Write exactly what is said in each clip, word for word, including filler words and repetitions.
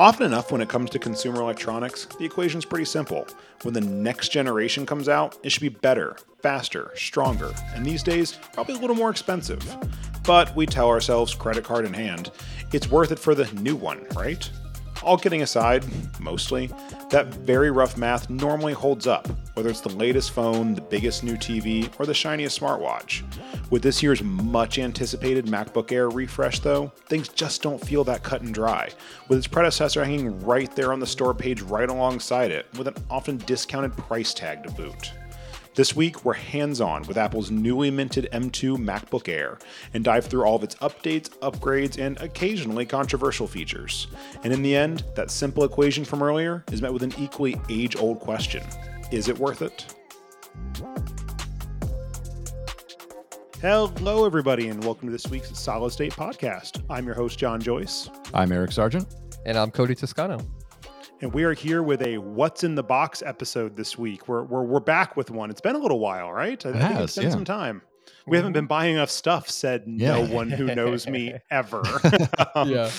Often enough when it comes to consumer electronics, the equation's pretty simple. When the next generation comes out, it should be better, faster, stronger, and these days, probably a little more expensive. But we tell ourselves, credit card in hand, it's worth it for the new one, right? All kidding aside, mostly, that very rough math normally holds up, whether it's the latest phone, the biggest new T V, or the shiniest smartwatch. With this year's much-anticipated MacBook Air refresh, though, things just don't feel that cut and dry, with its predecessor hanging right there on the store page right alongside it, with an often discounted price tag to boot. This week, we're hands-on with Apple's newly minted M two MacBook Air and dive through all of its updates, upgrades, and occasionally controversial features. And in the end, that simple equation from earlier is met with an equally age-old question. Is it worth it? Hello, everybody, and welcome to this week's Solid State Podcast. I'm your host, John Joyce. I'm Eric Sargent. And I'm Cody Toscano. And we are here with a What's in the Box episode this week. We're we're, we're back with one. It's been a little while, right? I it think has, it's been yeah. some time. We haven't been buying enough stuff, said yeah. no one who knows me ever. um, yeah.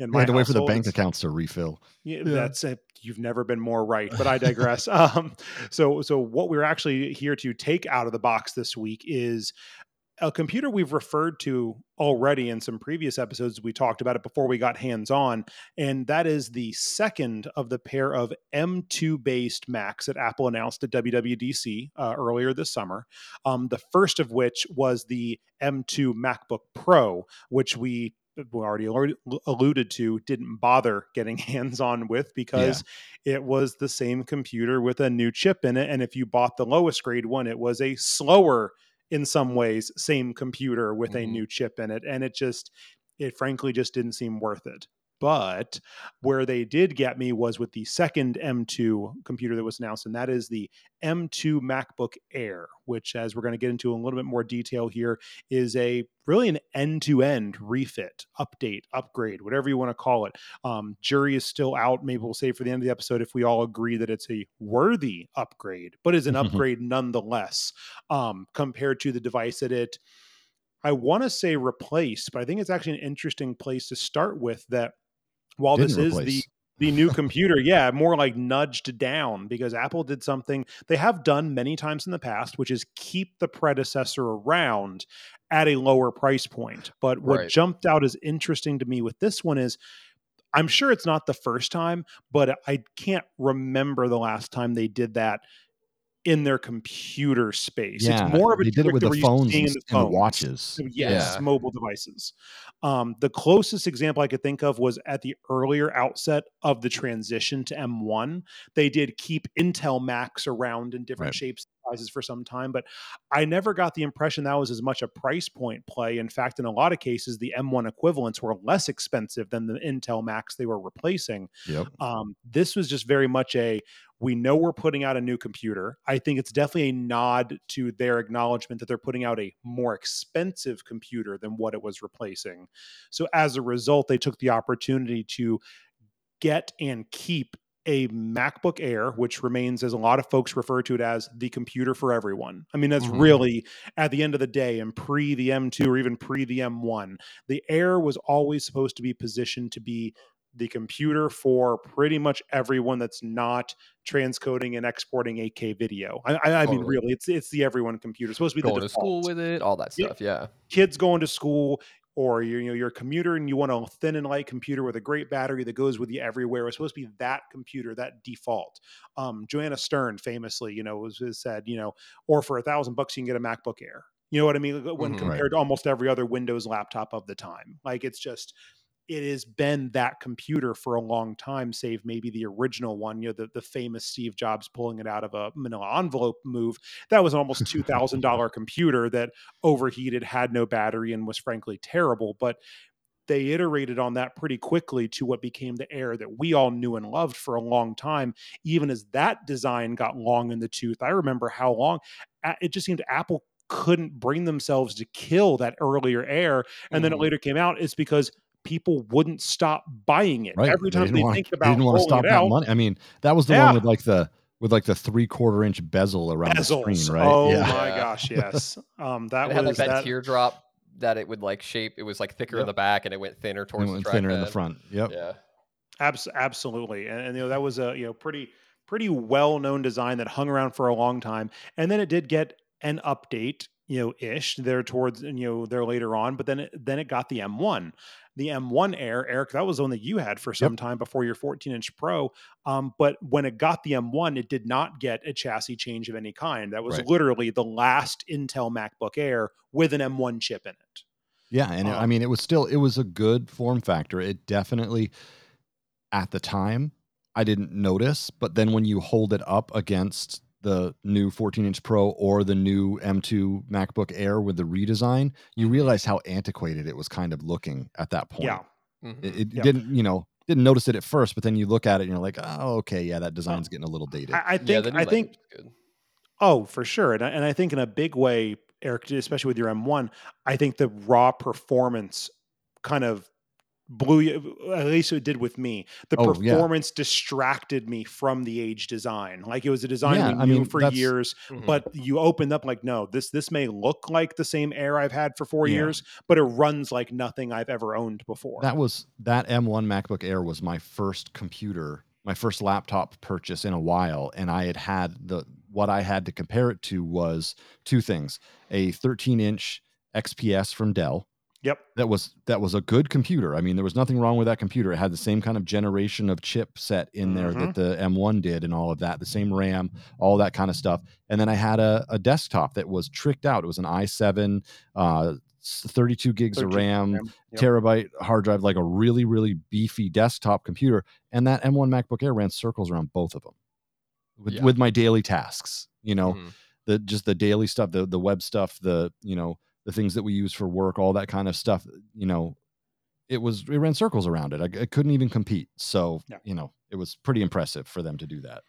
And we had to wait for the bank accounts to refill. Yeah, yeah. That's it. You've never been more right, but I digress. um, so, so what we're actually here to take out of the box this week is a computer we've referred to already in some previous episodes. We talked about it before we got hands-on, and that is the second of the pair of M two-based Macs that Apple announced at W W D C uh, earlier this summer. Um, the first of which was the M two MacBook Pro, which we we already alluded to, didn't bother getting hands-on with because yeah. it was the same computer with a new chip in it. And if you bought the lowest grade one, it was a slower, in some ways, same computer with mm-hmm. a new chip in it. And it just, it frankly just didn't seem worth it. But where they did get me was with the second M two computer that was announced, and that is the M two MacBook Air, which, as we're going to get into in a little bit more detail here, is a really an end-to-end refit, update, upgrade, whatever you want to call it. Um, jury is still out. Maybe we'll save for the end of the episode if we all agree that it's a worthy upgrade, but is an mm-hmm. upgrade nonetheless um, compared to the device that it, I want to say replaced, but I think it's actually an interesting place to start with that. While Didn't this replace. is the, the new computer, yeah, more like nudged down, because Apple did something they have done many times in the past, which is keep the predecessor around at a lower price point. But what right. jumped out as interesting to me with this one is, I'm sure it's not the first time, but I can't remember the last time they did that in their computer space. Yeah, it's more of a they did it with the phones and the phones. watches. So yes, yeah. mobile devices. Um, the closest example I could think of was at the earlier outset of the transition to M one. They did keep Intel Macs around in different right. shapes and sizes for some time, but I never got the impression that was as much a price point play. In fact, in a lot of cases, the M one equivalents were less expensive than the Intel Macs they were replacing. Yep. Um, this was just very much a, we know we're putting out a new computer. I think it's definitely a nod to their acknowledgement that they're putting out a more expensive computer than what it was replacing. So as a result, they took the opportunity to get and keep a MacBook Air, which remains, as a lot of folks refer to it as, the computer for everyone. I mean, that's mm-hmm. really, at the end of the day, and pre the M two or even pre the M one, the Air was always supposed to be positioned to be the computer for pretty much everyone that's not transcoding and exporting eight K video. I, I totally. mean, really, it's it's the everyone computer. It's supposed to be going the default. to school with it, all that stuff. Yeah, yeah. Kids going to school, or you know, you're a commuter and you want a thin and light computer with a great battery that goes with you everywhere. It's supposed to be that computer, that default. Um, Joanna Stern famously, you know, was, was said, you know, or for a thousand bucks you can get a MacBook Air. You know what I mean? When mm, compared right. to almost every other Windows laptop of the time, like it's just. It has been that computer for a long time, save maybe the original one, you know, the, the famous Steve Jobs pulling it out of a manila envelope move. That was an almost two thousand dollars computer that overheated, had no battery, and was frankly terrible. But they iterated on that pretty quickly to what became the Air that we all knew and loved for a long time, even as that design got long in the tooth. I remember how long it just seemed Apple couldn't bring themselves to kill that earlier Air. And mm. then it later came out. It's because people wouldn't stop buying it right. every time they, they want, think about they didn't want to stop that out. Money. I mean, that was the yeah. one with like the with like the three quarter inch bezel around Bezels. the screen, right? Oh yeah. my gosh, yes. Um, that it was had like that, that teardrop that it would like shape. It was like thicker yep. in the back and it went thinner towards it went the thinner in the front. Yep. Yeah. Abs- absolutely. And, and, you know, that was a, you know, pretty, pretty well-known design that hung around for a long time. And then it did get an update, you know, ish there towards, you know, there later on, but then, it, then it got the M one, the M one Air. Eric, that was one that you had for some yep. time before your fourteen inch Pro. Um, but when it got the M one, it did not get a chassis change of any kind. That was right. literally the last Intel MacBook Air with an M one chip in it. Yeah. And um, I mean, it was still, it was a good form factor. It definitely, at the time, I didn't notice, but then when you hold it up against the new fourteen inch Pro or the new M two MacBook Air with the redesign, you realize how antiquated it was kind of looking at that point. Yeah. Mm-hmm. It, it yeah. didn't, you know, didn't notice it at first, but then you look at it and you're like, oh, okay. Yeah. That design's getting a little dated. I, I think, yeah, I think, good. Oh, for sure. And I, and I think in a big way, Eric, especially with your M one, I think the raw performance kind of blew you, at least it did with me. The oh, performance yeah. distracted me from the age design. Like it was a design yeah, we knew I mean, for years, mm-hmm. but you opened up like, no, this this may look like the same Air I've had for four yeah. years, but it runs like nothing I've ever owned before. That was, that M one MacBook Air was my first computer, my first laptop purchase in a while. And I had had the, what I had to compare it to was two things, a thirteen inch X P S from Dell. Yep. That was that was a good computer. I mean, there was nothing wrong with that computer. It had the same kind of generation of chipset in there mm-hmm. that the M one did and all of that, the same RAM, all that kind of stuff. And then I had a, a desktop that was tricked out. It was an i seven, uh, thirty-two gigs of RAM, RAM. Yep. Terabyte hard drive, like a really, really beefy desktop computer. And that M one MacBook Air ran circles around both of them with, yeah. with my daily tasks, you know, mm-hmm. the just the daily stuff, the the web stuff, the, you know, the things that we use for work, all that kind of stuff, you know, it was, it ran circles around it. I, I couldn't even compete. So, yeah. you know, it was pretty impressive for them to do that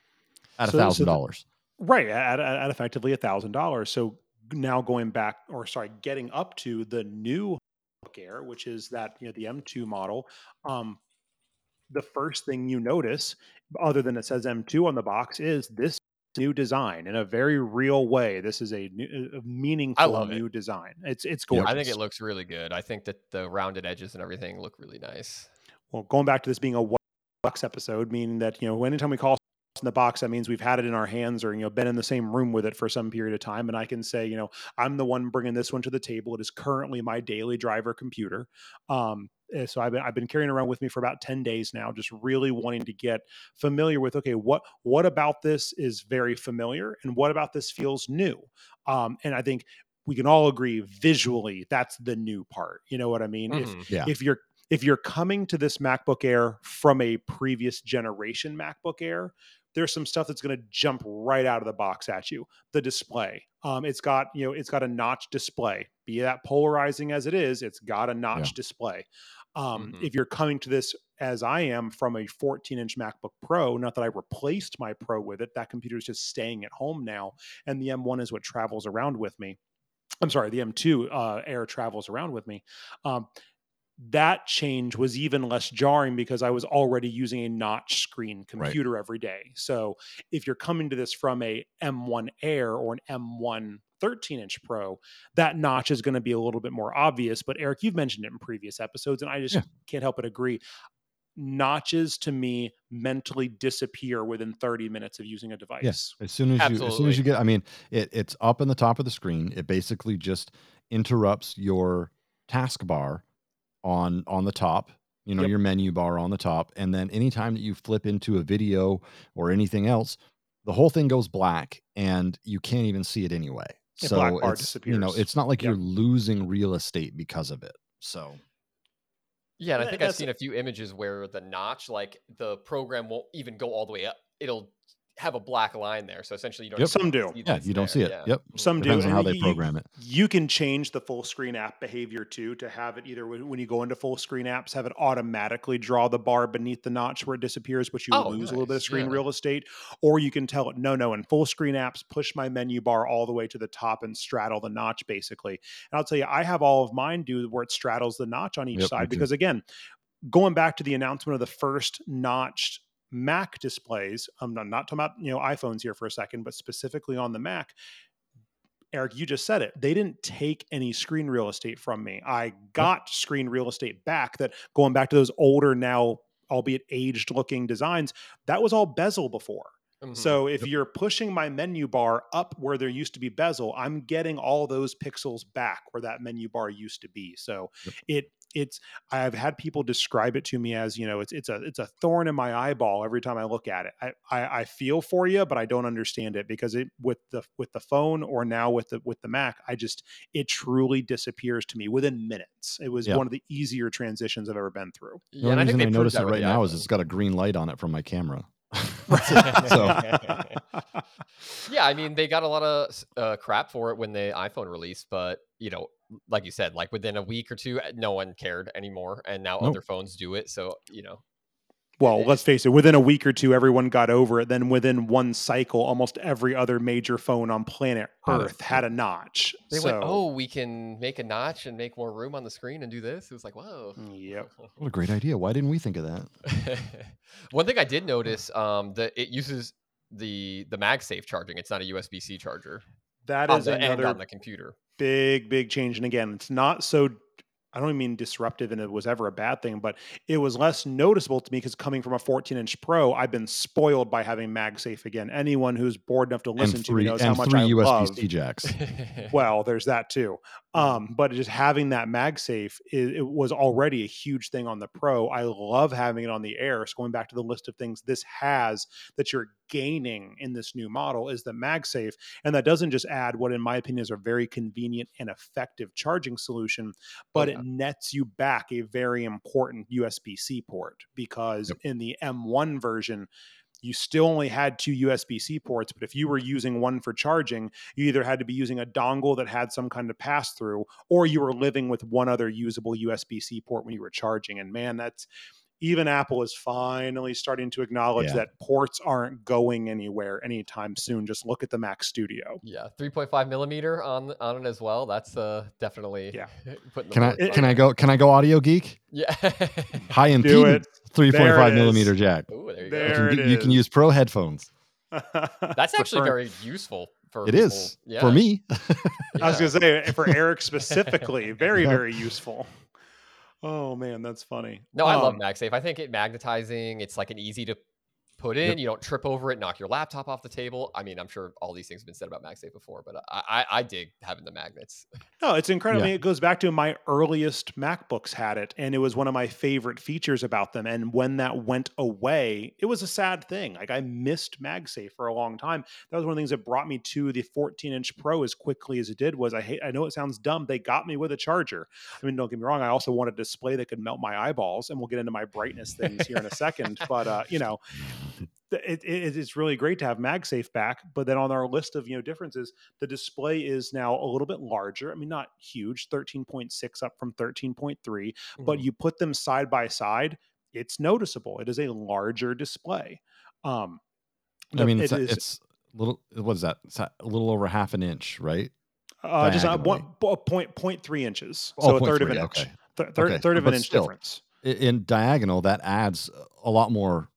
at a thousand dollars. Right. At, at, at effectively a thousand dollars. So now going back or sorry, getting up to the new Air, which is that, you know, the M two model, um, the first thing you notice other than it says M two on the box is this new design in a very real way. This is a, new, a meaningful new it. design. It's it's gorgeous. Yeah, I think it looks really good. I think that the rounded edges and everything look really nice. Well, going back to this being a box episode, meaning that, you know, anytime we call in the box, that means we've had it in our hands or, you know, been in the same room with it for some period of time. And I can say, you know, I'm the one bringing this one to the table. It is currently my daily driver computer. Um, so I've been, I've been carrying around with me for about ten days now, just really wanting to get familiar with, okay, what, what about this is very familiar and what about this feels new? Um, and I think we can all agree visually, that's the new part. You know what I mean? Mm-hmm. If, yeah. if you're, if you're coming to this MacBook Air from a previous generation MacBook Air, there's some stuff that's going to jump right out of the box at you. The display, um, it's got, you know, it's got a notch display. Be that polarizing as it is, it's got a notch yeah. display. Um, mm-hmm. If you're coming to this, as I am, from a fourteen inch MacBook Pro, not that I replaced my Pro with it, that computer is just staying at home now, and the M one is what travels around with me. I'm sorry, the M two uh, Air travels around with me. Um, that change was even less jarring because I was already using a notch screen computer right. every day. So if you're coming to this from a M one Air or an M one thirteen inch Pro, that notch is going to be a little bit more obvious, but Eric, you've mentioned it in previous episodes and I just yeah. can't help but agree. Notches to me mentally disappear within thirty minutes of using a device. Yes. As soon as Absolutely. you, as soon as you get, I mean, it, it's up in the top of the screen. It basically just interrupts your taskbar on on the top, you know, yep. your menu bar on the top. And then anytime that you flip into a video or anything else, the whole thing goes black and you can't even see it anyway. And so it's, you know, it's not like yep. you're losing real estate because of it. So. Yeah. And I think That's I've seen a few images where the notch, like the program won't even go all the way up. It'll have a black line there. So essentially you don't yep. some do. Yeah, you don't there. see it. Yeah. Yep. Some Depends do. on how they you, program it. You can change the full screen app behavior too, to have it either when you go into full screen apps, have it automatically draw the bar beneath the notch where it disappears, but you oh, lose nice. a little bit of screen yeah. real estate, or you can tell it, no, no, in full screen apps, push my menu bar all the way to the top and straddle the notch basically. And I'll tell you, I have all of mine do where it straddles the notch on each yep, side, because again, going back to the announcement of the first notched Mac displays, I'm not, not talking about, you know, iPhones here for a second, but specifically on the Mac, Eric, you just said it. They didn't take any screen real estate from me. I got screen real estate back that, going back to those older now albeit aged looking designs, that was all bezel before. Mm-hmm. So if yep. you're pushing my menu bar up where there used to be bezel, I'm getting all those pixels back where that menu bar used to be. So yep. it it's I've had people describe it to me as, you know, it's it's a it's a thorn in my eyeball every time I look at it. I, I, I feel for you, but I don't understand it, because it with the with the phone or now with the with the Mac, I just it truly disappears to me within minutes. It was yep. one of the easier transitions I've ever been through. Yeah, the only and I think reason I notice it right now is it's got a green light on it from my camera. Yeah, I mean, they got a lot of uh, crap for it when the iPhone released, but you know, like you said, like within a week or two, no one cared anymore, and now nope. other phones do it. So you know, well, let's face it, within a week or two, everyone got over it. Then within one cycle, almost every other major phone on planet Earth oh, had a notch. They so. went, "Oh, we can make a notch and make more room on the screen and do this." It was like, "Whoa, yep, what a great idea! Why didn't we think of that?" One thing I did notice um, that it uses the the MagSafe charging. It's not a U S B C charger. That is another on the computer. Big, big change. And again, it's not so. I don't mean disruptive and it was ever a bad thing, but it was less noticeable to me because coming from a fourteen inch Pro, I've been spoiled by having MagSafe again. Anyone who's bored enough to listen M three, to me knows M three how much I U S B C love. U S B C jacks. Well, there's that too. Um, but just having that MagSafe, it, it was already a huge thing on the Pro. I love having it on the Air. So going back to the list of things this has that you're gaining in this new model is the MagSafe. And that doesn't just add what, in my opinion, is a very convenient and effective charging solution, but oh, yeah. it nets you back a very important U S B C port, because yep. in the M one version, you still only had two U S B C ports, but if you were using one for charging, you either had to be using a dongle that had some kind of pass-through, or you were living with one other usable U S B C port when you were charging. And man, that's... even Apple is finally starting to acknowledge yeah. that ports aren't going anywhere anytime soon. Just look at the Mac Studio. Yeah, three point five millimeter on on it as well. That's uh, definitely yeah. putting the can I on. can I go can I go audio geek? Yeah, high impedance three point five millimeter jack. Ooh, there you there go. You can, it you is. can use Pro headphones. That's actually for, very useful. For it people. is yeah. for me. yeah. I was gonna say for Eric specifically, very yeah. very useful. Oh man, that's funny. No, I um, love MagSafe. I think it magnetizing, it's like an easy to put in. Yep. You don't trip over it, knock your laptop off the table. I mean, I'm sure all these things have been said about MagSafe before, but I, I, I dig having the magnets. No, it's incredible. Yeah. It goes back to my earliest MacBooks had it, and it was one of my favorite features about them. And when that went away, it was a sad thing. Like I missed MagSafe for a long time. That was one of the things that brought me to the fourteen inch Pro as quickly as it did. Was I hate, I know it sounds dumb. They got me with a charger. I mean, don't get me wrong. I also wanted a display that could melt my eyeballs, and we'll get into my brightness things here in a second, but uh, you know, It, it, it's really great to have MagSafe back, but then on our list of, you know, differences, the display is now a little bit larger. I mean, not huge, thirteen point six up from thirteen point three, mm-hmm. but you put them side by side, it's noticeable. It is a larger display. Um, I mean, it's, it is, it's little. What is that? It's a little over half an inch, right? Uh, just not one point point three inches, oh, so a third three, of an okay. inch, Th- third, okay. third of but an still, inch difference. In diagonal, that adds a lot more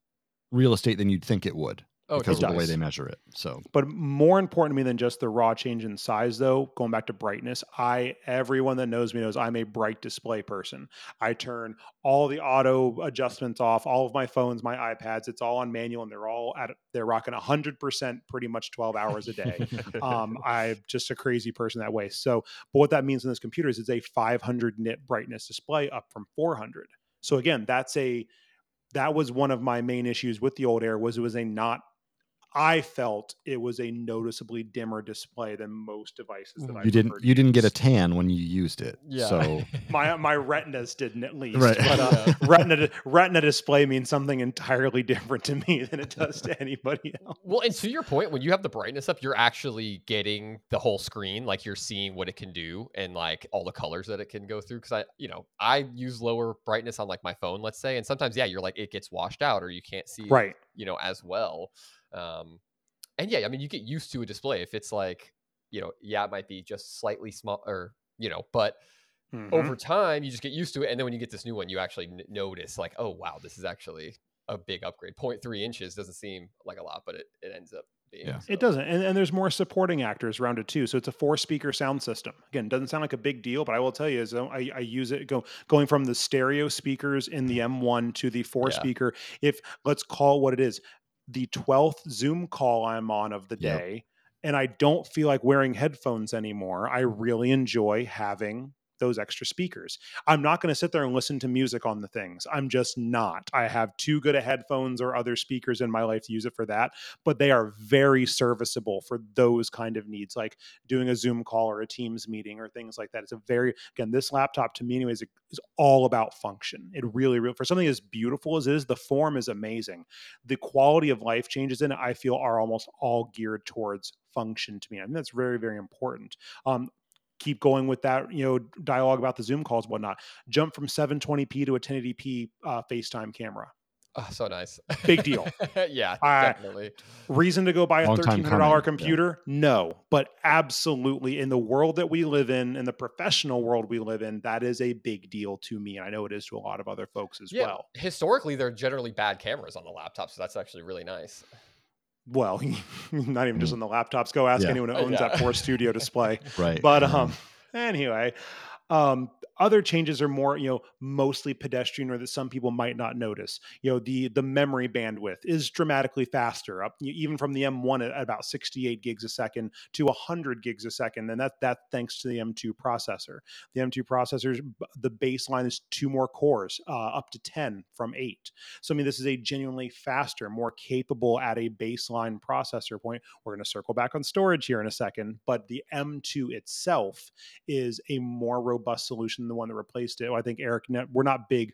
real estate than you'd think it would oh, because it of does. the way they measure it. So, but more important to me than just the raw change in size, though, going back to brightness, I everyone that knows me knows I'm a bright display person. I turn all the auto adjustments off, all of my phones, my iPads, it's all on manual, and they're all at they're rocking one hundred percent pretty much twelve hours a day. um, I'm just a crazy person that way. So, but what that means in this computer is it's a five hundred nit brightness display up from four hundred. So again, that's a That was one of my main issues with the old Air was it was a not, I felt it was a noticeably dimmer display than most devices that I you didn't you used. didn't get a tan when you used it. Yeah. So my my retinas didn't at least. Right. But uh, retina retina display means something entirely different to me than it does to anybody else. Well, and to your point, when you have the brightness up, you're actually getting the whole screen, like you're seeing what it can do and like all the colors that it can go through. Because I, you know, I use lower brightness on like my phone, let's say, and sometimes yeah, you're like it gets washed out or you can't see right. it, you know, as well. Um, and yeah, I mean, you get used to a display if it's like, you know, yeah, it might be just slightly small or, you know, but mm-hmm. over time you just get used to it. And then when you get this new one, you actually n- notice like, oh, wow, this is actually a big upgrade. point three inches doesn't seem like a lot, but it, it ends up be. Yeah. So. It doesn't. And, and there's more supporting actors around it too. So it's a four speaker sound system. Again, doesn't sound like a big deal, but I will tell you is I, I use it go, going from the stereo speakers in the M one to the four yeah. speaker. If let's call it what it is, the twelfth Zoom call I'm on of the yep. day, and I don't feel like wearing headphones anymore. I really enjoy having those extra speakers. I'm not going to sit there and listen to music on the things. I'm just not. I have too good of headphones or other speakers in my life to use it for that, but they are very serviceable for those kind of needs, like doing a Zoom call or a Teams meeting or things like that. It's a very, again, this laptop to me anyways is all about function. It really, really, for something as beautiful as it is, the form is amazing. The quality of life changes in it, I feel, are almost all geared towards function to me. I think that's very, very important. Um, keep going with that, you know, dialogue about the Zoom calls and whatnot. Jump from seven twenty p to a ten eighty p uh, FaceTime camera. Oh, so nice. Big deal. Yeah, uh, definitely. Reason to go buy a thirteen hundred dollars computer? Yeah. No, but absolutely in the world that we live in, in the professional world we live in, that is a big deal to me. And I know it is to a lot of other folks as yeah. well. Historically, they're generally bad cameras on the laptop. So that's actually really nice. Well, not even just on the laptops. Go ask yeah. anyone who owns yeah. that four studio display. Right. But um, anyway, um, other changes are more, you know, mostly pedestrian or that some people might not notice. You know, the the memory bandwidth is dramatically faster, up even from the M one at about sixty-eight gigs a second to one hundred gigs a second. And that that thanks to the M two processor. The M two processors, the baseline is two more cores, uh, up to ten from eight. So, I mean, this is a genuinely faster, more capable at a baseline processor point. We're going to circle back on storage here in a second, but the M two itself is a more robust solution than the one that replaced it. Well, I think, Eric, we're not big,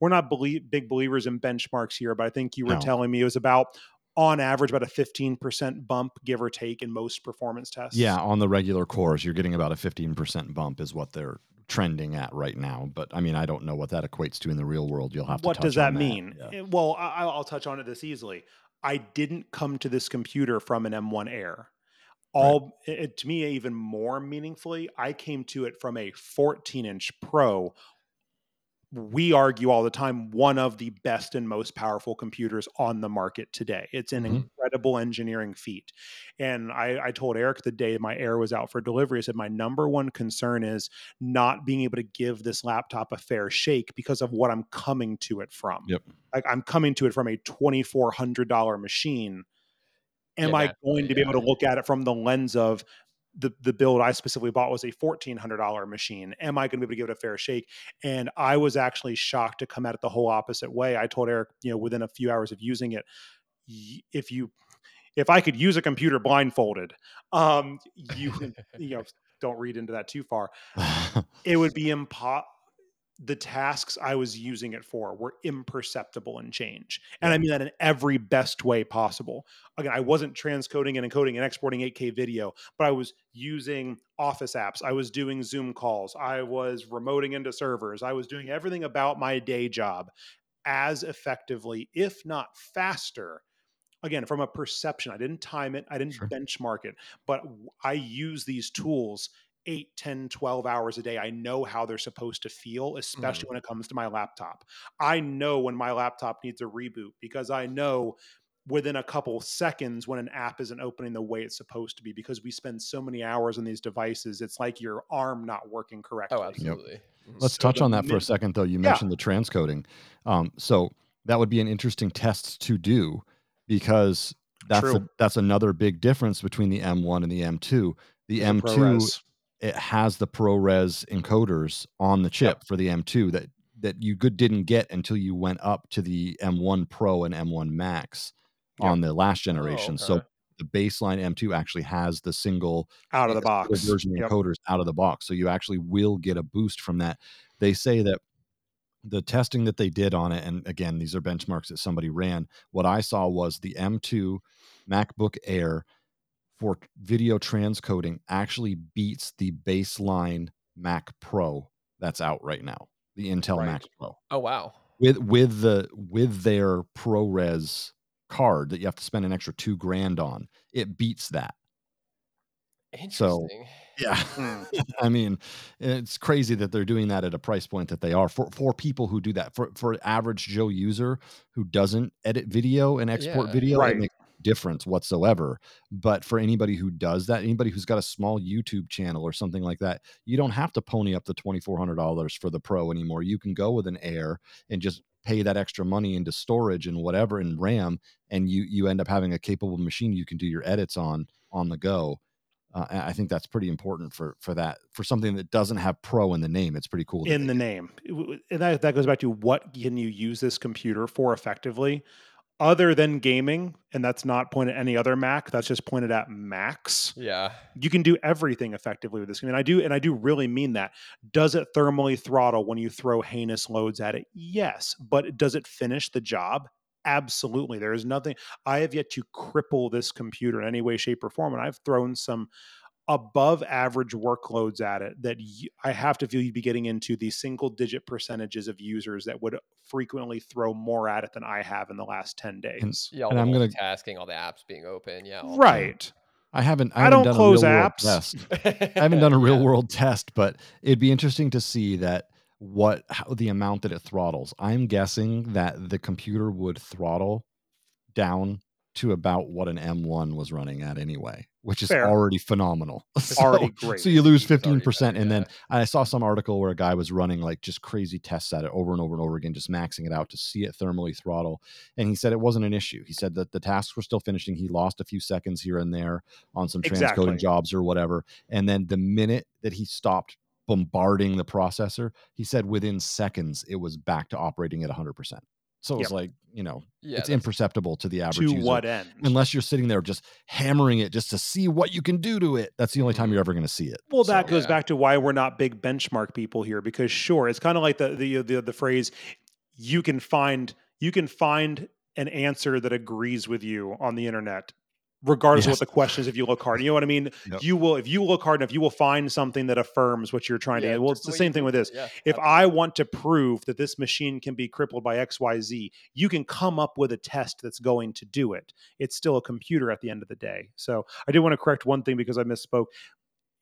we're not believe, big believers in benchmarks here, but I think you were no. telling me it was about, on average, about a fifteen percent bump, give or take, in most performance tests. Yeah, on the regular cores, you're getting about a fifteen percent bump is what they're trending at right now. But I mean, I don't know what that equates to in the real world. You'll have to what touch on that. What does that mean? Yeah. Well, I, I'll touch on it this easily. I didn't come to this computer from an M one Air. All right. it, to me, even more meaningfully, I came to it from a fourteen inch Pro. We argue all the time, one of the best and most powerful computers on the market today. It's an mm-hmm. incredible engineering feat. And I, I told Eric the day my Air was out for delivery, I said, my number one concern is not being able to give this laptop a fair shake because of what I'm coming to it from. Yep. Like, I'm coming to it from a twenty-four hundred dollars machine. Am yeah, I going yeah. to be able to look at it from the lens of, The, the build I specifically bought was a fourteen hundred dollars machine. Am I going to be able to give it a fair shake? And I was actually shocked to come at it the whole opposite way. I told Eric, you know, within a few hours of using it, if you, if I could use a computer blindfolded, um, you, you know, don't read into that too far. It would be impossible. The tasks I was using it for were imperceptible in change. And I mean that in every best way possible. Again, I wasn't transcoding and encoding and exporting eight K video, but I was using Office apps. I was doing Zoom calls. I was remoting into servers. I was doing everything about my day job as effectively, if not faster. Again, from a perception, I didn't time it. I didn't sure. benchmark it, but I use these tools eight, ten, twelve hours a day. I know how they're supposed to feel, especially mm-hmm. when it comes to my laptop. I know when my laptop needs a reboot because I know within a couple seconds when an app isn't opening the way it's supposed to be, because we spend so many hours on these devices. It's like your arm not working correctly. Oh, absolutely. Yep. Mm-hmm. Let's so touch on that min- for a second, though. You mentioned yeah. the transcoding. Um, so that would be an interesting test to do because that's a, that's another big difference between the M one and the M two. The, the M two... ProRes. It has the ProRes encoders on the chip yep. for the M two that, that you good didn't get until you went up to the M one Pro and M one Max yep. on the last generation. Oh, okay. So the baseline M two actually has the single out of the box version yep. encoders out of the box. So you actually will get a boost from that. They say that the testing that they did on it, and again, these are benchmarks that somebody ran. What I saw was the M two MacBook Air for video transcoding actually beats the baseline Mac Pro that's out right now, the Intel right. Mac Pro. Oh wow. With with the with their ProRes card that you have to spend an extra two grand on, it beats that. Interesting. So, yeah. I mean, it's crazy that they're doing that at a price point that they are for, for people who do that. For for average Joe user who doesn't edit video and export yeah. video, right. it makes difference whatsoever. But for anybody who does that, anybody who's got a small YouTube channel or something like that, you don't have to pony up the twenty-four hundred dollars for the Pro anymore. You can go with an Air and just pay that extra money into storage and whatever and RAM, and you you end up having a capable machine you can do your edits on on the go. Uh, I think that's pretty important for for that, for something that doesn't have Pro in the name. It's pretty cool. In the name. And that, that goes back to what can you use this computer for effectively other than gaming, and that's not pointed at any other Mac. That's just pointed at Macs. Yeah. You can do everything effectively with this. I mean, I do, and I do really mean that. Does it thermally throttle when you throw heinous loads at it? Yes. But does it finish the job? Absolutely. There is nothing. I have yet to cripple this computer in any way, shape, or form. And I've thrown some above average workloads at it that you, I have to feel you'd be getting into the single digit percentages of users that would frequently throw more at it than I have in the last ten days. And, yeah, all and I'm going to tasking all the apps being open. Yeah. Right. Time. I haven't, I, I haven't don't done close a real apps. World test. I haven't done a real yeah. world test, but it'd be interesting to see that what how, the amount that it throttles. I'm guessing that the computer would throttle down to about what an M one was running at anyway, which is Fair. already phenomenal. It's so, already great. So you lose fifteen percent. And then I saw some article where a guy was running like just crazy tests at it over and over and over again, just maxing it out to see it thermally throttle. And he said it wasn't an issue. He said that the tasks were still finishing. He lost a few seconds here and there on some exactly. transcoding jobs or whatever. And then the minute that he stopped bombarding the processor, he said within seconds it was back to operating at one hundred percent. So it was yep. like, you know, yeah, it's imperceptible to the average to user. To what end? Unless you're sitting there just hammering it just to see what you can do to it. That's the only time you're ever going to see it. Well, so, that goes yeah. back to why we're not big benchmark people here, because sure, it's kind of like the, the the the phrase, you can find you can find an answer that agrees with you on the internet, regardless yes. of what the question is, if you look hard. You know what I mean? Yep. You will, if you look hard enough, you will find something that affirms what you're trying yeah, to. Well, it's the same thing with this. Yeah, if absolutely. I want to prove that this machine can be crippled by X Y Z, you can come up with a test that's going to do it. It's still a computer at the end of the day. So I did want to correct one thing because I misspoke.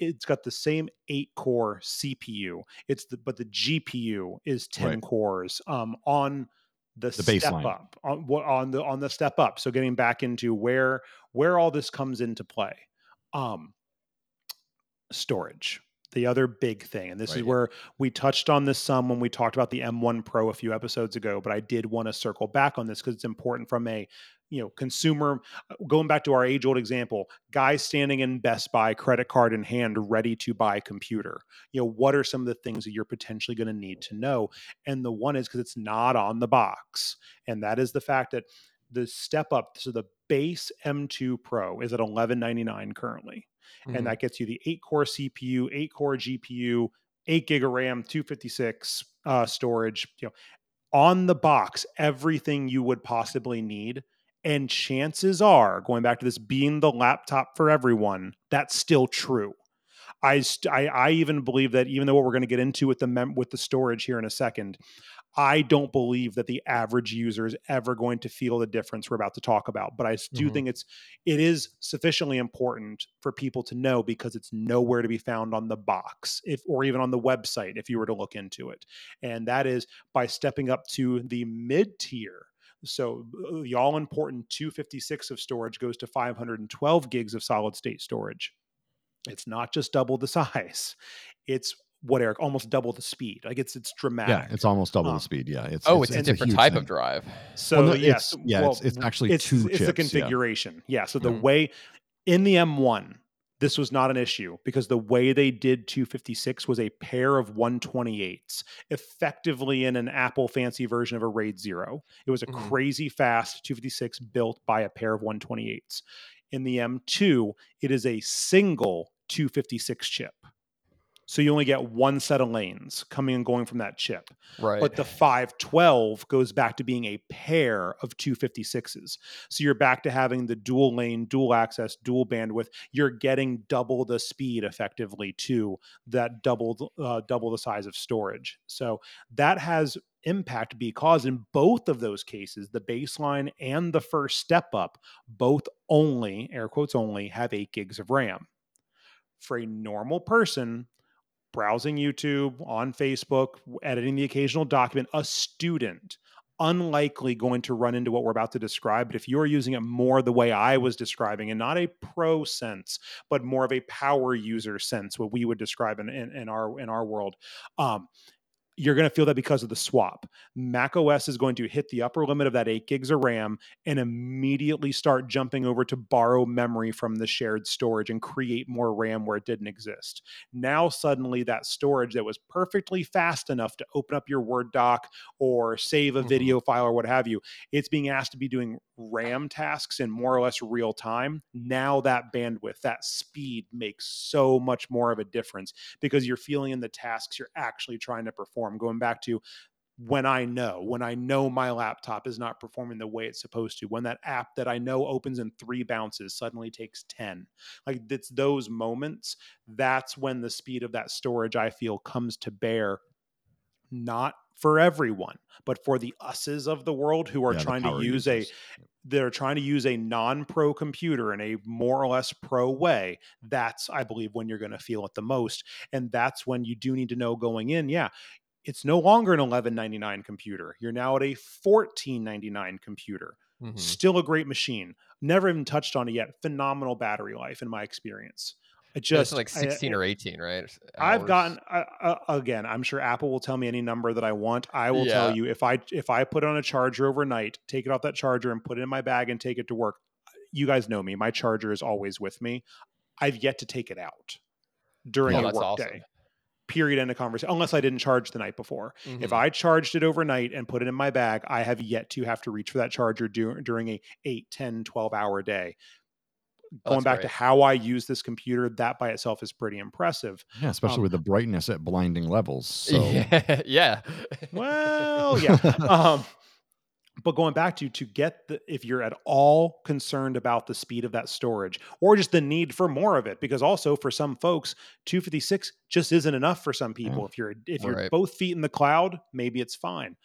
It's got the same eight core C P U. It's the, but the G P U is ten right. cores um, on the, the step baseline. up on what on the, on the step up. So getting back into where, where all this comes into play, um, storage, the other big thing. And this right. is where we touched on this some when we talked about the M one Pro a few episodes ago, but I did want to circle back on this because it's important from a, you know, consumer, going back to our age old example, guy standing in Best Buy, credit card in hand, ready to buy computer. You know, what are some of the things that you're potentially going to need to know? And the one is, because it's not on the box. And that is the fact that the step up, so the base M two Pro is at eleven ninety-nine currently. Mm-hmm. And that gets you the eight core C P U, eight core G P U, eight gig of RAM, two fifty-six uh, storage, you know, on the box, everything you would possibly need. And chances are, going back to this being the laptop for everyone, that's still true. I st- I, I even believe that, even though what we're going to get into with the mem- with the storage here in a second, I don't believe that the average user is ever going to feel the difference we're about to talk about. But I do mm-hmm. think it's it is sufficiently important for people to know, because it's nowhere to be found on the box, if or even on the website if you were to look into it. And that is by stepping up to the mid-tier. So the all-important two fifty-six of storage goes to five hundred twelve gigs of solid-state storage. It's not just double the size. It's what, Eric? Almost double the speed. Like it's it's dramatic. Yeah, it's almost double um, the speed. Yeah. It's, oh, it's, it's, it's a different type thing. Of drive. So well, no, yes, it's, yeah, well, it's, it's actually it's, two it's chips. It's the configuration. Yeah. yeah so the mm-hmm. way in the M one, this was not an issue, because the way they did two fifty-six was a pair of one twenty-eights, effectively in an Apple fancy version of a RAID zero. It was a mm-hmm. crazy fast two fifty-six built by a pair of one twenty-eights. In the M two, it is a single two fifty-six chip. So you only get one set of lanes coming and going from that chip. Right. But the five twelve goes back to being a pair of two fifty-sixes. So you're back to having the dual lane, dual access, dual bandwidth. You're getting double the speed effectively to that double, uh, double the size of storage. So that has impact, because in both of those cases, the baseline and the first step up, both only, air quotes only, have eight gigs of RAM. For a normal person, browsing YouTube, on Facebook, editing the occasional document, a student, unlikely going to run into what we're about to describe, but if you're using it more the way I was describing, and not a pro sense, but more of a power user sense, what we would describe in, in, in our in our world, um, you're going to feel that because of the swap. macOS is going to hit the upper limit of that eight gigs of RAM and immediately start jumping over to borrow memory from the shared storage and create more RAM where it didn't exist. Now, suddenly that storage that was perfectly fast enough to open up your Word doc or save a mm-hmm. video file or what have you, it's being asked to be doing RAM tasks in more or less real time. Now that bandwidth, that speed makes so much more of a difference because you're feeling in the tasks you're actually trying to perform. I'm going back to when I know, when I know my laptop is not performing the way it's supposed to, when that app that I know opens in three bounces suddenly takes ten. Like it's those moments, that's when the speed of that storage I feel comes to bear, not for everyone, but for the us's of the world who are yeah, trying to use users. a, they're trying to use a non-pro computer in a more or less pro way. That's, I believe, when you're going to feel it the most. And that's when you do need to know going in, yeah, it's no longer an eleven ninety-nine computer. You're now at a fourteen ninety-nine computer. Mm-hmm. Still a great machine. Never even touched on it yet. Phenomenal battery life in my experience. It just like sixteen I, or eighteen, right? Hours. I've gotten uh, again. I'm sure Apple will tell me any number that I want. I will yeah. tell you if I if I put it on a charger overnight, take it off that charger and put it in my bag and take it to work. You guys know me. My charger is always with me. I've yet to take it out during oh, a work awesome. day. Period. End of conversation. Unless I didn't charge the night before. Mm-hmm. If I charged it overnight and put it in my bag, I have yet to have to reach for that charger do, during a eight, ten, twelve hour day. Oh, Going back great. to how I use this computer, that by itself is pretty impressive. Yeah, especially um, with the brightness at blinding levels. So. Yeah. yeah. Well, yeah. um, But going back to, to get the, if you're at all concerned about the speed of that storage or just the need for more of it, because also for some folks, two fifty-six just isn't enough for some people. Yeah. If you're, if all you're right. both feet in the cloud, maybe it's fine.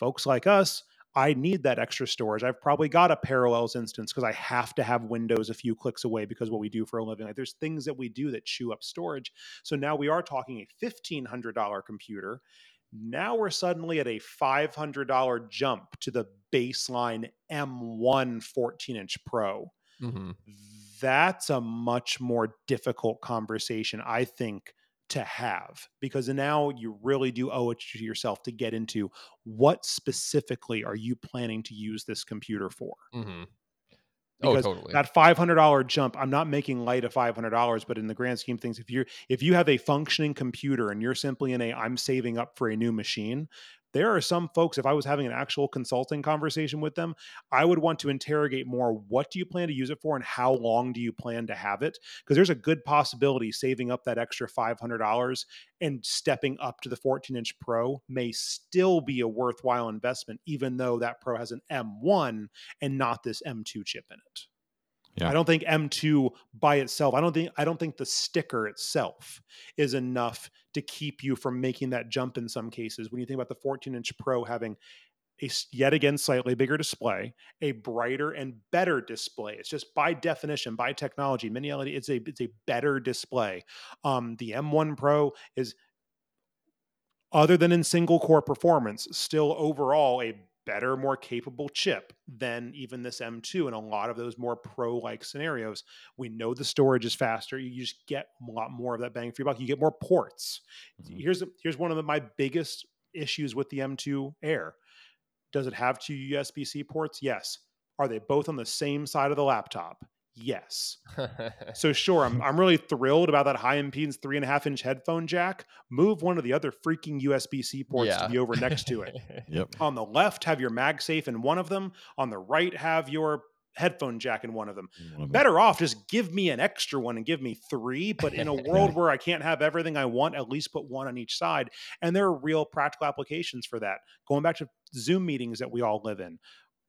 Folks like us, I need that extra storage. I've probably got a Parallels instance because I have to have Windows a few clicks away because what we do for a living, like there's things that we do that chew up storage. So now we are talking a fifteen hundred dollars computer. Now we're suddenly at a five hundred dollars jump to the baseline M one fourteen inch Pro. Mm-hmm. That's a much more difficult conversation, I think, to have, because now you really do owe it to yourself to get into what specifically are you planning to use this computer for? Mm-hmm. Because oh, totally. That five hundred dollars jump, I'm not making light of five hundred dollars, but in the grand scheme of things, if you if you have a functioning computer and you're simply in a, I'm saving up for a new machine, there are some folks, if I was having an actual consulting conversation with them, I would want to interrogate more, what do you plan to use it for and how long do you plan to have it? Because there's a good possibility saving up that extra five hundred dollars and stepping up to the fourteen inch Pro may still be a worthwhile investment, even though that Pro has an M one and not this M two chip in it. Yeah. I don't think M two by itself, I don't think I don't think the sticker itself is enough to keep you from making that jump in some cases. When you think about the fourteen inch Pro having a yet again slightly bigger display, a brighter and better display. It's just by definition, by technology, mini L E D, it's a it's a better display. Um, the M one Pro is, other than in single core performance, still overall a better, more capable chip than even this M two in a lot of those more pro-like scenarios. We know the storage is faster. You just get a lot more of that bang for your buck. You get more ports. Mm-hmm. Here's here's one of the, my biggest issues with the M two Air. Does it have two U S B C ports? Yes. Are they both on the same side of the laptop? Yes. So sure, I'm I'm really thrilled about that high impedance three and a half inch headphone jack. Move one of the other freaking U S B C ports yeah. to be over next to it. Yep. On the left, have your MagSafe in one of them. On the right, have your headphone jack in one of them. One of Better them. off, just give me an extra one and give me three. But in a world where I can't have everything I want, at least put one on each side. And there are real practical applications for that. Going back to Zoom meetings that we all live in.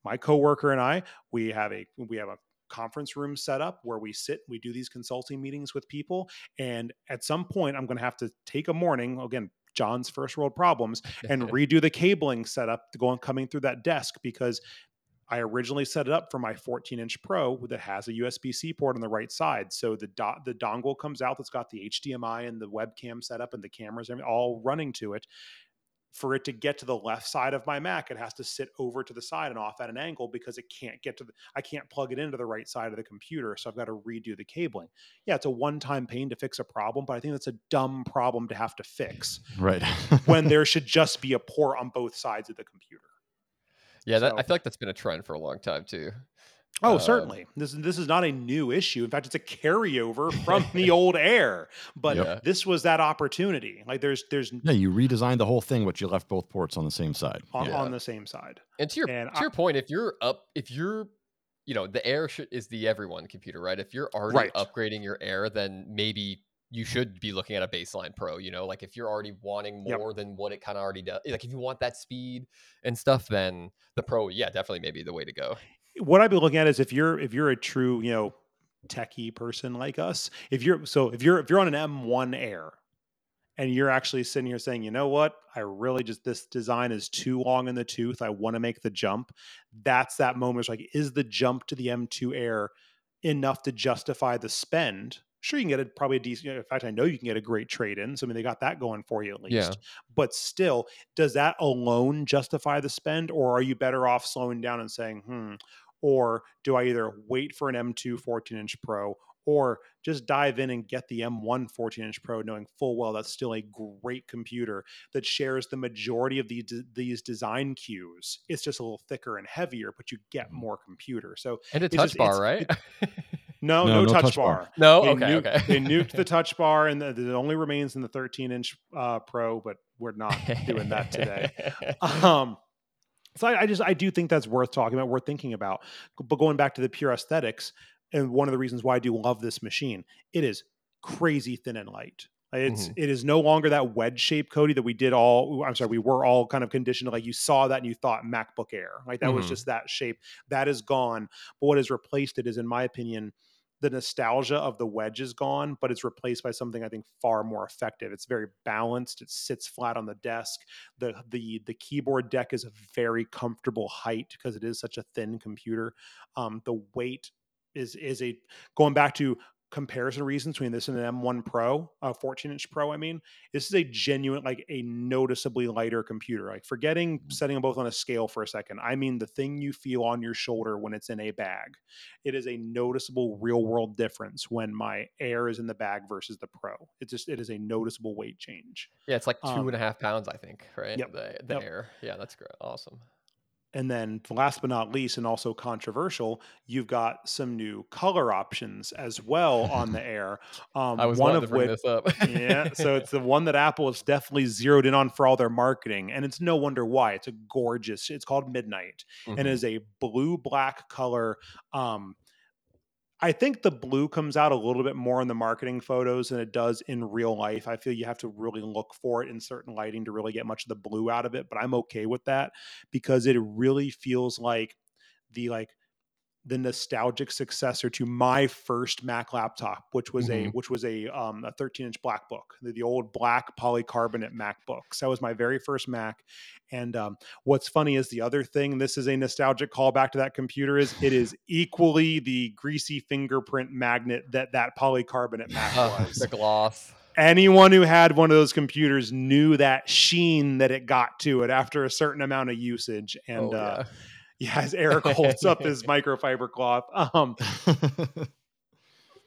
My coworker and I, we have a we have a conference room set up where we sit, we do these consulting meetings with people. And at some point I'm going to have to take a morning, again, John's first world problems, and redo the cabling setup to go on coming through that desk, because I originally set it up for my fourteen inch Pro that has a U S B C port on the right side. So the dot, the dongle comes out, that's got the H D M I and the webcam set up and the cameras, all running to it. for it to get to the left side of my Mac, it has to sit over to the side and off at an angle because it can't get to the, I can't plug it into the right side of the computer. So I've got to redo the cabling. Yeah, it's a one-time pain to fix a problem, but I think that's a dumb problem to have to fix. Right. When there should just be a port on both sides of the computer. Yeah, so, that, I feel like that's been a trend for a long time too. Oh, um, certainly. This, this is not a new issue. In fact, it's a carryover from the old Air. But yep. this was that opportunity. Like there's, there's. Yeah, you redesigned the whole thing, but you left both ports on the same side. On, yeah. on the same side. And to your, and to I, your point, if you're up, if you're, you know, the Air should, is the everyone computer, right? If you're already right. upgrading your Air, then maybe you should be looking at a baseline Pro. You know, like if you're already wanting more yep. than what it kind of already does, like if you want that speed and stuff, then the Pro, yeah, definitely maybe the way to go. What I'd be looking at is if you're if you're a true, you know, techie person like us, if you're so if you're if you're on an M one Air and you're actually sitting here saying, you know what, I really just this design is too long in the tooth. I want to make the jump. That's that moment. It's like, is the jump to the M two Air enough to justify the spend? Sure, you can get a probably a decent. In fact, I know you can get a great trade-in. So I mean, they got that going for you at least. Yeah. But still, does that alone justify the spend, or are you better off slowing down and saying, "Hmm"? Or do I either wait for an M two fourteen-inch Pro, or just dive in and get the M one fourteen-inch Pro, knowing full well that's still a great computer that shares the majority of the, d- these design cues. It's just a little thicker and heavier, but you get more computer. So and a touch just, bar, right? It, No, no, no, no touch, touch bar. bar. No, they okay, nuked, okay. They nuked the touch bar, and the, the only remains in the thirteen-inch uh, Pro. But we're not doing that today. Um, so I, I just I do think that's worth talking about, worth thinking about. But going back to the pure aesthetics, and one of the reasons why I do love this machine, it is crazy thin and light. It's mm-hmm. it is no longer that wedge shape, Cody, that we did all. I'm sorry, we were all kind of conditioned. Like you saw that and you thought MacBook Air, like that mm-hmm. was just that shape. That is gone. But what has replaced it is, in my opinion, the nostalgia of the wedge is gone, but it's replaced by something I think far more effective. It's very balanced. It sits flat on the desk. The the the keyboard deck is a very comfortable height because it is such a thin computer. Um, the weight is is a going back to comparison reasons between this and an M one Pro, a uh, fourteen-inch Pro. I mean, this is a genuine, like a noticeably lighter computer. Like forgetting setting them both on a scale for a second. I mean, the thing you feel on your shoulder when it's in a bag. It is a noticeable real-world difference when my Air is in the bag versus the Pro. It just it is a noticeable weight change. Yeah, it's like two um, and a half pounds, I think, right? Yep, the the yep. Air. Yeah, that's great. Awesome. And then last but not least, and also controversial, you've got some new color options as well on the Air. Um, I was one of to bring which, this up. yeah, so it's the one that Apple has definitely zeroed in on for all their marketing. And it's no wonder why. It's a gorgeous, it's called Midnight. Mm-hmm. And it is a blue-black color. Um, I think the blue comes out a little bit more in the marketing photos than it does in real life. I feel you have to really look for it in certain lighting to really get much of the blue out of it, but I'm okay with that because it really feels like the like the nostalgic successor to my first Mac laptop, which was mm-hmm. a which was a um, a thirteen-inch black book, the, the old black polycarbonate MacBooks. That was my very first Mac. And um, what's funny is the other thing. This is a nostalgic callback to that computer. Is it is equally the greasy fingerprint magnet that that polycarbonate Mac was. The gloss. Anyone who had one of those computers knew that sheen that it got to it after a certain amount of usage. And oh, yeah. uh, yeah, as Eric holds up his microfiber cloth. Um,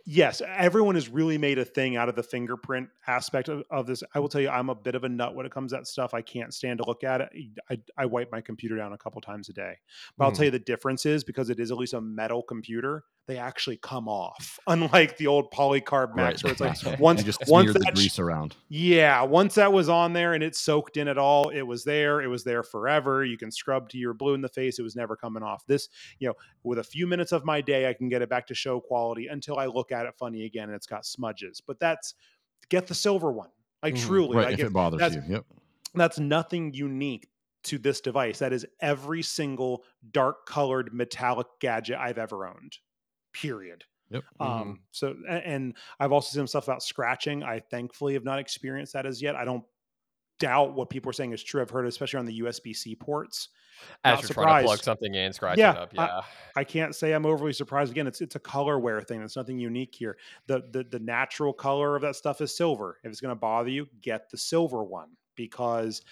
yes, everyone has really made a thing out of the fingerprint aspect of, of this. I will tell you, I'm a bit of a nut when it comes to that stuff. I can't stand to look at it. I, I wipe my computer down a couple times a day. But mm. I'll tell you the difference is because it is at least a metal computer, they actually come off. Unlike the old polycarb Macs, right. where it's like once, just once that the grease around. Yeah, once that was on there and it soaked in at all, it was there. It was there forever. You can scrub till you're blue in the face. It was never coming off. This, you know, with a few minutes of my day, I can get it back to show quality until I look at it funny again and it's got smudges. But that's get the silver one. Like mm, truly, right, like if, if it bothers that's, you. Yep. That's nothing unique to this device. That is every single dark colored metallic gadget I've ever owned. Period. Yep. Um, mm-hmm. So, and I've also seen stuff about scratching. I thankfully have not experienced that as yet. I don't doubt what people are saying is true. I've heard, especially on the U S B C ports. As not you're surprised. Trying to plug something in, scratch yeah, it up. Yeah. I, I can't say I'm overly surprised. Again, it's it's a colorware thing. There's nothing unique here. The, the, the natural color of that stuff is silver. If it's going to bother you, get the silver one because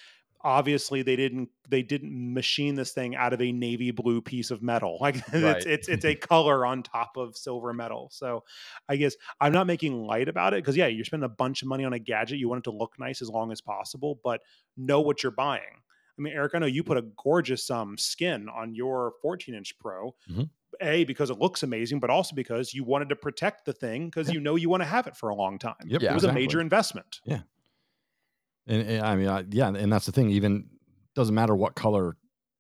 obviously they didn't they didn't machine this thing out of a navy blue piece of metal. Like right. it's, it's it's a color on top of silver metal. So I guess I'm not making light about it, because yeah, you're spending a bunch of money on a gadget. You want it to look nice as long as possible, but know what you're buying. I mean, Eric, I know you put a gorgeous um, skin on your fourteen inch Pro. Mm-hmm. A, because it looks amazing, but also because you wanted to protect the thing because yeah. you know you want to have it for a long time. Yep. Yeah, it was exactly. a major investment. Yeah. And, and I mean, I, yeah, and that's the thing. Even doesn't matter what color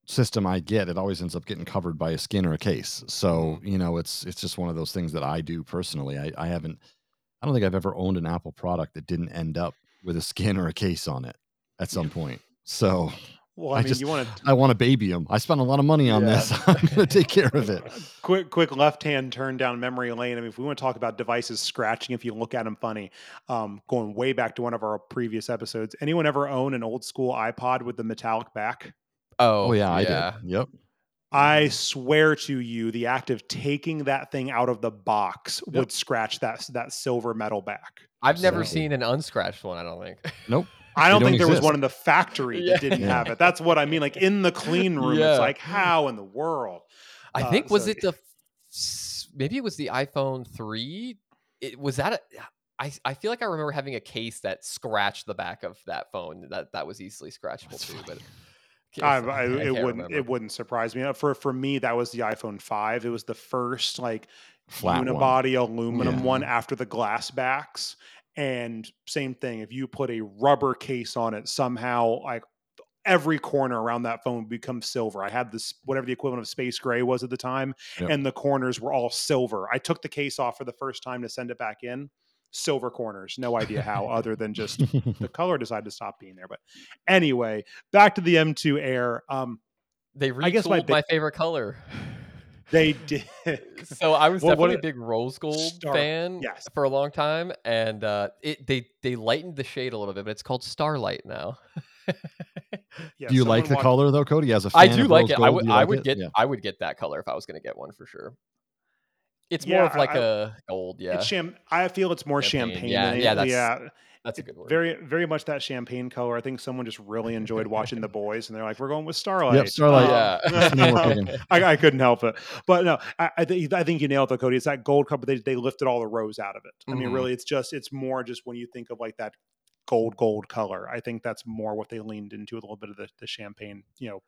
system I get, it always ends up getting covered by a skin or a case. So, you know, it's it's just one of those things that I do personally. I, I haven't, I don't think I've ever owned an Apple product that didn't end up with a skin or a case on it at some point. So... Well, I, I mean, just, you want to. I want to baby them. I spent a lot of money on yeah. this. I'm going to take care of it. Quick, quick left-hand turn down memory lane. I mean, if we want to talk about devices scratching, if you look at them funny, um, going way back to one of our previous episodes, anyone ever own an old school iPod with the metallic back? Oh, oh yeah, yeah, I did. Yep. I swear to you, the act of taking that thing out of the box yep. would scratch that that silver metal back. I've so. never seen an unscratched one. I don't think. Nope. I don't, don't think exist. there was one in the factory yeah. that didn't have it. That's what I mean. Like in the clean room, yeah. it's like, how in the world? I think, uh, was so. it the, maybe it was the iPhone three? It was that, a, I, I feel like I remember having a case that scratched the back of that phone that, that was easily scratchable That's too, funny. but. I, I, it wouldn't remember. It wouldn't surprise me. For for me, that was the iPhone five. It was the first like flat unibody one. aluminum yeah. one after the glass backs. And same thing, if you put a rubber case on it, somehow like every corner around that phone would become silver. I had this, whatever the equivalent of space gray was at the time, yep. and the corners were all silver. I took the case off for the first time to send it back in. Silver corners. No idea how, other than just the color decided to stop being there. But anyway, back to the M two Air. Um, they retooled I guess my, big- my favorite color. They did. So I was well, definitely a, a big rose gold star, fan yes. for a long time, and uh, it they they lightened the shade a little bit, but it's called Starlight now. yeah, do you like the walked... color though, Cody? As a fan, I do of like rose it. Gold, I would, I like would it? get yeah. I would get that color if I was going to get one for sure. It's yeah, more of like I, a gold, yeah. It's cham- I feel it's more champagne. champagne yeah, than yeah, that's, yeah. That's a good word. Very, very much that champagne color. I think someone just really enjoyed watching The Boys, and they're like, "We're going with Starlight." Yep, Starlight. Um, yeah, I, I couldn't help it. But no, I, I think I think you nailed it, Cody. It's that gold color. They they lifted all the rose out of it. Mm-hmm. I mean, really, it's just it's more just when you think of like that gold gold color. I think that's more what they leaned into, a little bit of the, the champagne, you know,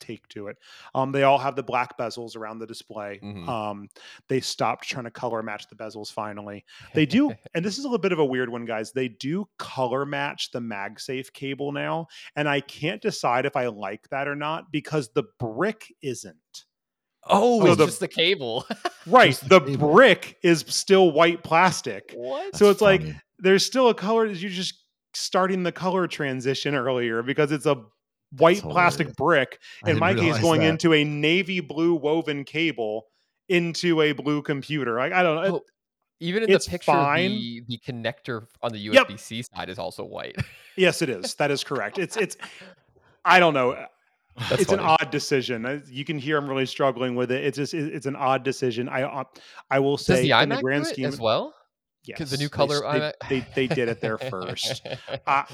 take to it. Um, they all have the black bezels around the display. Mm-hmm. Um, they stopped trying to color match the bezels finally. They do, and this is a little bit of a weird one, guys. They do color match the MagSafe cable now, and I can't decide if I like that or not because the brick isn't. Oh, so it's the, just the cable. Right. The, the cable. Brick is still white plastic. What? So That's it's funny. like there's still a color that you're just starting the color transition earlier because it's a white That's plastic hilarious. brick, in my case, going that. into a navy blue woven cable into a blue computer. Like I don't know. Well, even in the picture, the, the connector on the U S B C yep. side is also white. Yes, it is. That is correct. It's it's. I don't know. That's it's funny. An odd decision. You can hear I'm really struggling with it. It's just it's an odd decision. I I will say Does the in the grand scheme as well. Yes, because the new color they, they, they did it there first. uh,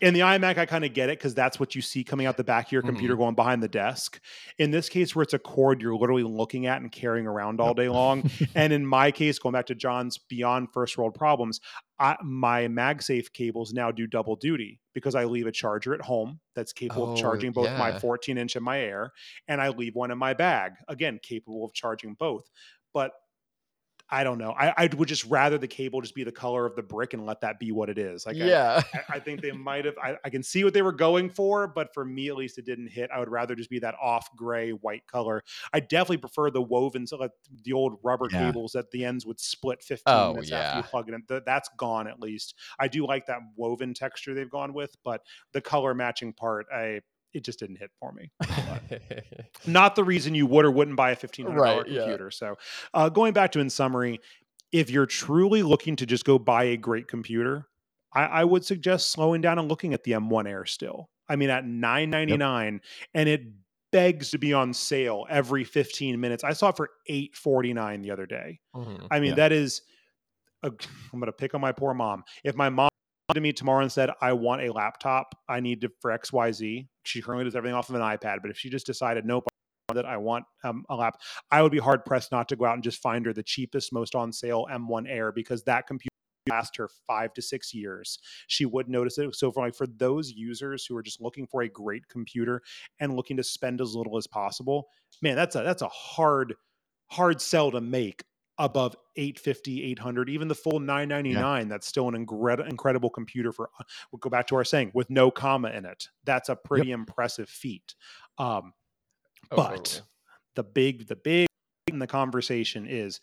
In the iMac, I kind of get it because that's what you see coming out the back of your computer mm-hmm. going behind the desk. In this case, where it's a cord you're literally looking at and carrying around all yep. day long. And in my case, going back to John's beyond first world problems, I, my MagSafe cables now do double duty because I leave a charger at home that's capable oh, of charging both yeah. my fourteen inch and my Air. And I leave one in my bag, again, capable of charging both. But I don't know. I, I would just rather the cable just be the color of the brick and let that be what it is. Like, yeah, I, I think they might have. I, I can see what they were going for, but for me at least, it didn't hit. I would rather just be that off gray white color. I definitely prefer the woven, so like the old rubber yeah. cables that the ends would split fifteen oh, minutes yeah. after you plug it in. Th- that's gone at least. I do like that woven texture they've gone with, but the color matching part, I. It just didn't hit for me. Not the reason you would or wouldn't buy a fifteen hundred dollars right, computer. Yeah. So uh, going back to in summary, if you're truly looking to just go buy a great computer, I, I would suggest slowing down and looking at the M one Air still. I mean, at nine ninety-nine yep. and it begs to be on sale every fifteen minutes. I saw it for eight forty-nine the other day. Mm-hmm. I mean, yeah. that is, a, I'm going to pick on my poor mom. If my mom to me tomorrow and said, I want a laptop. I need to for X Y Z. She currently does everything off of an iPad. But if she just decided, nope, that I want um, a laptop, I would be hard pressed not to go out and just find her the cheapest, most on sale M one Air, because that computer last her five to six years. She would notice it. So for like for those users who are just looking for a great computer and looking to spend as little as possible, man, that's a that's a hard hard sell to make above eight fifty, eight hundred, even the full nine ninety-nine. Yeah. That's still an ingre- incredible computer for, we'll go back to our saying, with no comma in it. That's a pretty yep. impressive feat. Um, oh, but oh, yeah. the big, the big in the conversation is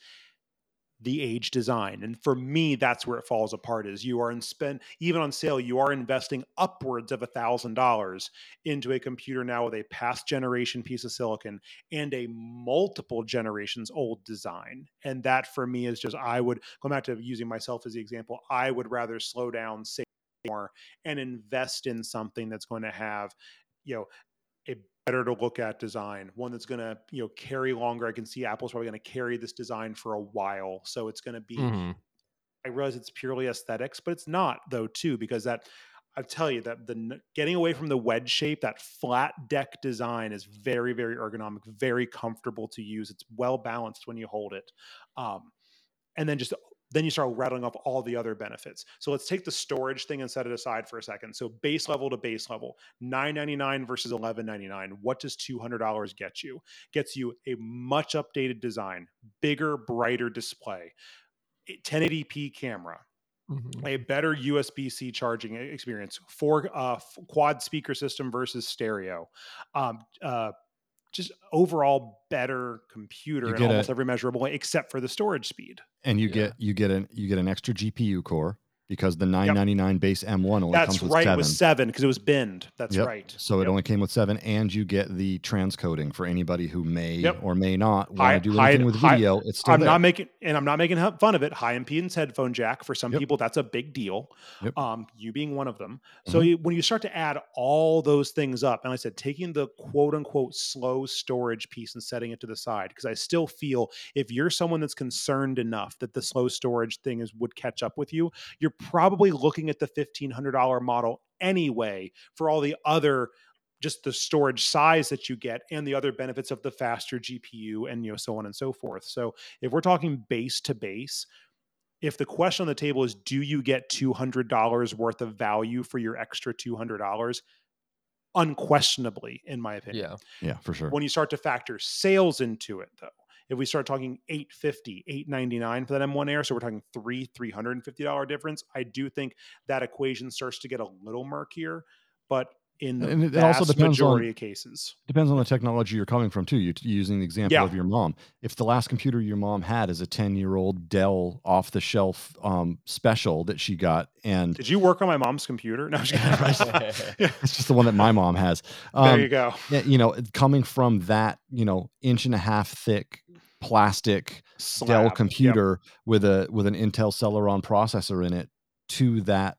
the age design. And for me, that's where it falls apart is you are in spend, even on sale, you are investing upwards of a thousand dollars into a computer now with a past generation piece of silicon and a multiple generations old design. And that for me is just, I would go back to using myself as the example. I would rather slow down, save more, and invest in something that's going to have, you know, a better to look at design, one that's going to, you know, carry longer. I can see Apple's probably going to carry this design for a while. So it's going to be, mm-hmm. I realize it's purely aesthetics, but it's not though too, because that, I tell you that the getting away from the wedge shape, that flat deck design is very, very ergonomic, very comfortable to use. It's well balanced when you hold it. Um, and then just Then you start rattling off all the other benefits. So let's take the storage thing and set it aside for a second. So base level to base level, nine ninety-nine versus eleven ninety-nine. What does two hundred dollars get you? Gets you a much updated design, bigger, brighter display, ten eighty p camera, mm-hmm. a better U S B C charging experience, four uh, quad speaker system versus stereo, um, uh, just overall better computer in almost a, every measurable way, except for the storage speed. And you yeah. get you get an you get an extra G P U core, because the nine ninety-nine yep. base M one only That's comes with right, seven. That's right, with seven because it was binned. That's yep. right. So yep. it only came with seven, and you get the transcoding for anybody who may yep. or may not want to do anything high, with video. High, it's still I'm there. not making, and I'm not making fun of it. High impedance headphone jack for some yep. people, that's a big deal. Yep. Um, you being one of them. So mm-hmm. you, when you start to add all those things up, and like I said, taking the quote unquote slow storage piece and setting it to the side, because I still feel if you're someone that's concerned enough that the slow storage thing is would catch up with you, you're probably looking at the fifteen hundred dollars model anyway for all the other, just the storage size that you get and the other benefits of the faster G P U and, you know, so on and so forth. So if we're talking base to base, if the question on the table is, do you get two hundred dollars worth of value for your extra two hundred dollars? Unquestionably, in my opinion. Yeah, yeah, for sure. When you start to factor sales into it, though, if we start talking eight fifty, eight ninety-nine for that M one Air, so we're talking three three hundred fifty dollars difference, I do think that equation starts to get a little murkier, but in the and it vast also depends majority on, of cases. Depends on the technology you're coming from, too. You're using the example yeah. of your mom. If the last computer your mom had is a ten-year-old Dell off-the-shelf um, special that she got. And did you work on my mom's computer? No, it's just the one that my mom has. Um, there you go. You know, coming from that, you know, inch and a half thick plastic slab Dell computer yep. with a with an Intel Celeron processor in it to that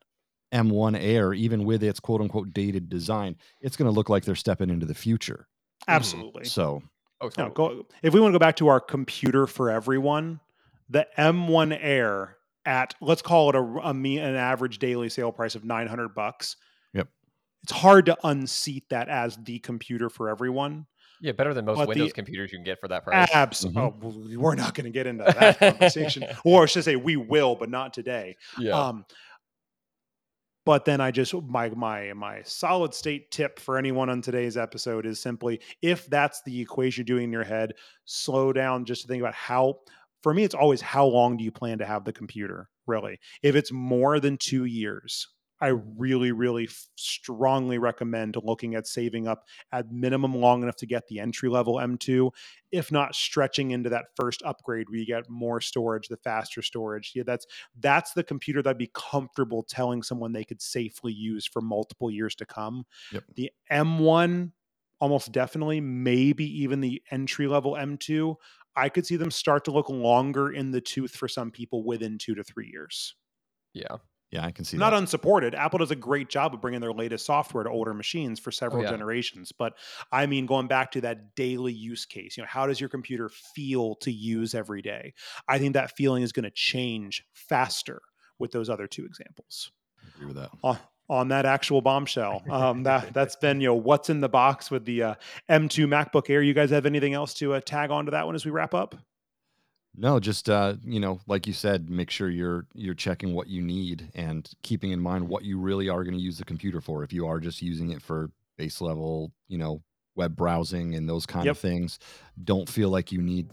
M one Air, even with its quote unquote dated design, it's going to look like they're stepping into the future. Absolutely. So, oh, totally. no, go, if we want to go back to our computer for everyone, the M one Air at, let's call it a, a mean, an average daily sale price of nine hundred bucks. Yep. It's hard to unseat that as the computer for everyone. Yeah, better than most but Windows the, computers you can get for that price. Absolutely. Mm-hmm. Oh, we're not going to get into that conversation. Or I should say we will, but not today. Yeah. Um, but then I just, my my my solid state tip for anyone on today's episode is simply, if that's the equation you're doing in your head, slow down just to think about how, for me, it's always how long do you plan to have the computer, really? If it's more than two years, I really, really strongly recommend looking at saving up at minimum long enough to get the entry-level M two, if not stretching into that first upgrade where you get more storage, the faster storage. Yeah, that's that's the computer that I'd be comfortable telling someone they could safely use for multiple years to come. Yep. The M one, almost definitely, maybe even the entry-level M two, I could see them start to look longer in the tooth for some people within two to three years. Yeah. Yeah, I can see Not that. Not unsupported. Apple does a great job of bringing their latest software to older machines for several oh, yeah. generations. But I mean, going back to that daily use case, you know, how does your computer feel to use every day? I think that feeling is going to change faster with those other two examples. agree with that. On, on that actual bombshell, um, that that's been, you know, what's in the box with the uh, M two MacBook Air. You guys have anything else to uh, tag on to that one as we wrap up? No, just, uh, you know, like you said, make sure you're you're checking what you need and keeping in mind what you really are going to use the computer for. If you are just using it for base level, you know, web browsing and those kind yep. of things, don't feel like you need,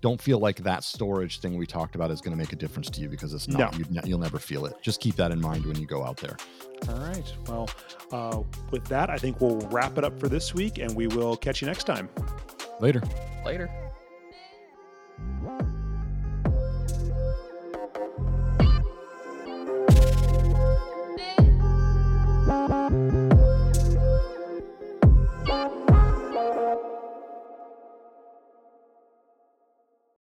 don't feel like that storage thing we talked about is going to make a difference to you, because it's not, no. you'll never feel it. Just keep that in mind when you go out there. All right. Well, uh, with that, I think we'll wrap it up for this week, and we will catch you next time. Later. Later.